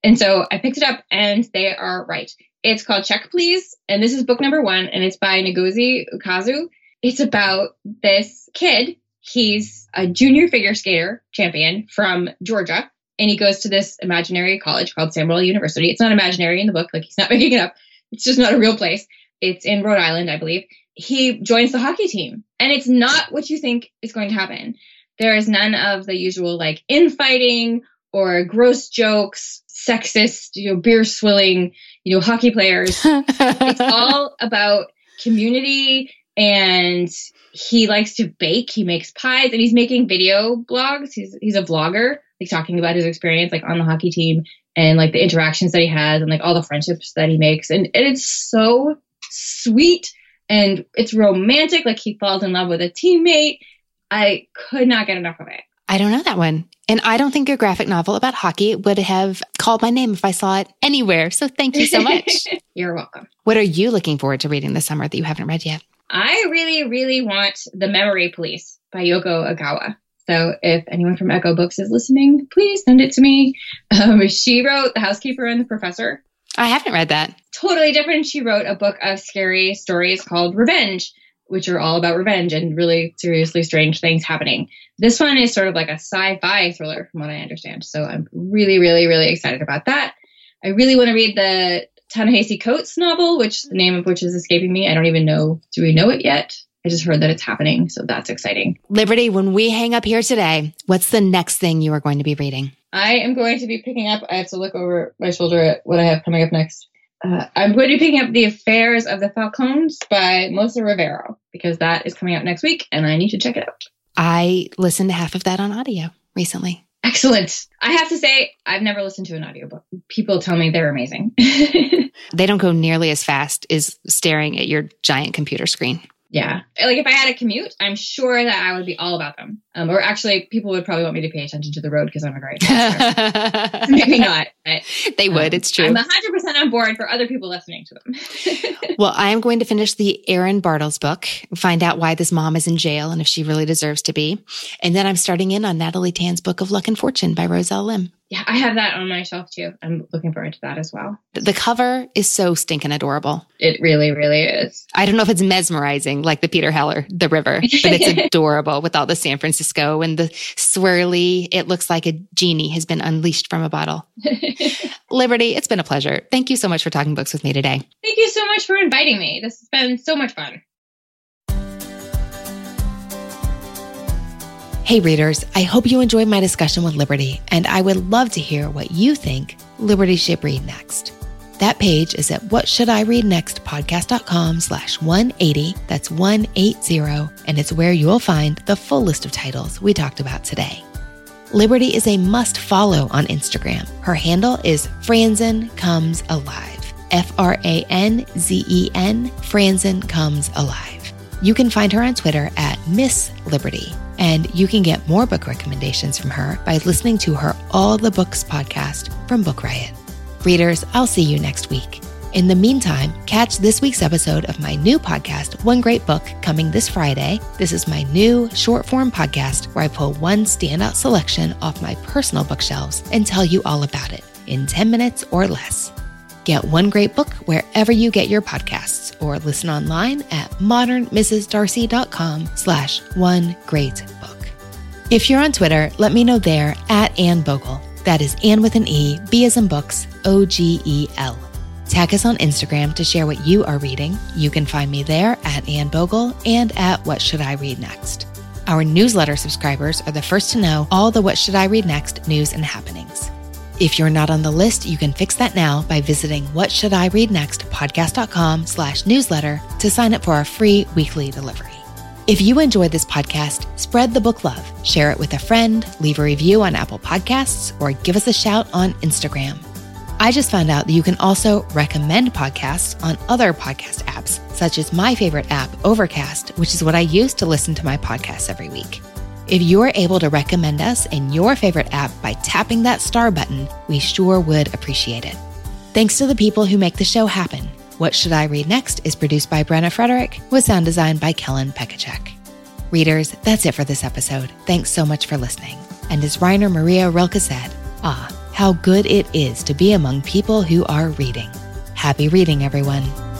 And so I picked it up, and they are right. It's called Check Please, and this is book number 1, and it's by Ngozi Ukazu. It's about this kid. He's a junior figure skater champion from Georgia, and he goes to this imaginary college called Sam Sanders University. It's not imaginary in the book. Like, he's not making it up. It's just not a real place. It's in Rhode Island, I believe. He joins the hockey team, and it's not what you think is going to happen. There is none of the usual, like, infighting or gross jokes, sexist, beer swilling, hockey players. It's all about community, and he likes to bake. He makes pies, and he's making video blogs. He's a vlogger, like, talking about his experience, like, on the hockey team, and like the interactions that he has, and like all the friendships that he makes. And it's so sweet, and it's romantic. Like, he falls in love with a teammate. I could not get enough of it. I don't know that one. And I don't think your graphic novel about hockey would have called my name if I saw it anywhere. So thank you so much. You're welcome. What are you looking forward to reading this summer that you haven't read yet? I really, really want The Memory Police by Yoko Ogawa. So if anyone from Echo Books is listening, please send it to me. She wrote The Housekeeper and the Professor. I haven't read that. Totally different. She wrote a book of scary stories called Revenge, which are all about revenge and really seriously strange things happening. This one is sort of like a sci-fi thriller from what I understand. So I'm really, really, really excited about that. I really want to read the Ta-Nehisi Coates novel, which the name of which is escaping me. I don't even know. Do we know it yet? I just heard that it's happening. So that's exciting. Liberty, when we hang up here today, what's the next thing you are going to be reading? I am going to be picking up, I have to look over my shoulder at what I have coming up next. I'm going to be picking up The Affairs of the Falcons by Melissa Rivero, because that is coming out next week, and I need to check it out. I listened to half of that on audio recently. Excellent. I have to say, I've never listened to an audiobook. People tell me they're amazing. They don't go nearly as fast as staring at your giant computer screen. Yeah. Like, if I had a commute, I'm sure that I would be all about them. Or actually, people would probably want me to pay attention to the road because I'm a great pastor. Maybe not. But, they would. It's true. I'm 100% on board for other people listening to them. Well, I'm going to finish the Erin Bartels book, find out why this mom is in jail and if she really deserves to be. And then I'm starting in on Natalie Tan's Book of Luck and Fortune by Roselle Lim. Yeah, I have that on my shelf too. I'm looking forward to that as well. The cover is so stinking adorable. It really, really is. I don't know if it's mesmerizing like the Peter Heller, The River, but it's adorable with all the San Francisco and the swirly. It looks like a genie has been unleashed from a bottle. Liberty, it's been a pleasure. Thank you so much for talking books with me today. Thank you so much for inviting me. This has been so much fun. Hey readers, I hope you enjoyed my discussion with Liberty, and I would love to hear what you think Liberty should read next. That page is at whatshouldireadnextpodcast.com/180. That's 180, and it's where you will find the full list of titles we talked about today. Liberty is a must-follow on Instagram. Her handle is FranzenComesAlive. FRANZEN, Franzen Comes Alive. You can find her on Twitter at Miss Liberty, and you can get more book recommendations from her by listening to her All the Books podcast from Book Riot. Readers, I'll see you next week. In the meantime, catch this week's episode of my new podcast, One Great Book, coming this Friday. This is my new short-form podcast where I pull one standout selection off my personal bookshelves and tell you all about it in 10 minutes or less. Get One Great Book wherever you get your podcasts, or listen online at modernmrsdarcy.com/onegreatbook. If you're on Twitter, let me know there at Anne Bogle. That is Anne with an E, B as in books, O-G-E-L. Tag us on Instagram to share what you are reading. You can find me there at Anne Bogle and at What Should I Read Next. Our newsletter subscribers are the first to know all the What Should I Read Next news and happenings. If you're not on the list, you can fix that now by visiting whatshouldireadnextpodcast.com/newsletter to sign up for our free weekly delivery. If you enjoyed this podcast, spread the book love, share it with a friend, leave a review on Apple Podcasts, or give us a shout on Instagram. I just found out that you can also recommend podcasts on other podcast apps, such as my favorite app, Overcast, which is what I use to listen to my podcasts every week. If you're able to recommend us in your favorite app by tapping that star button, we sure would appreciate it. Thanks to the people who make the show happen. What Should I Read Next is produced by Brenna Frederick with sound design by Kellen Pekacek. Readers, that's it for this episode. Thanks so much for listening. And as Rainer Maria Rilke said, ah, how good it is to be among people who are reading. Happy reading, everyone.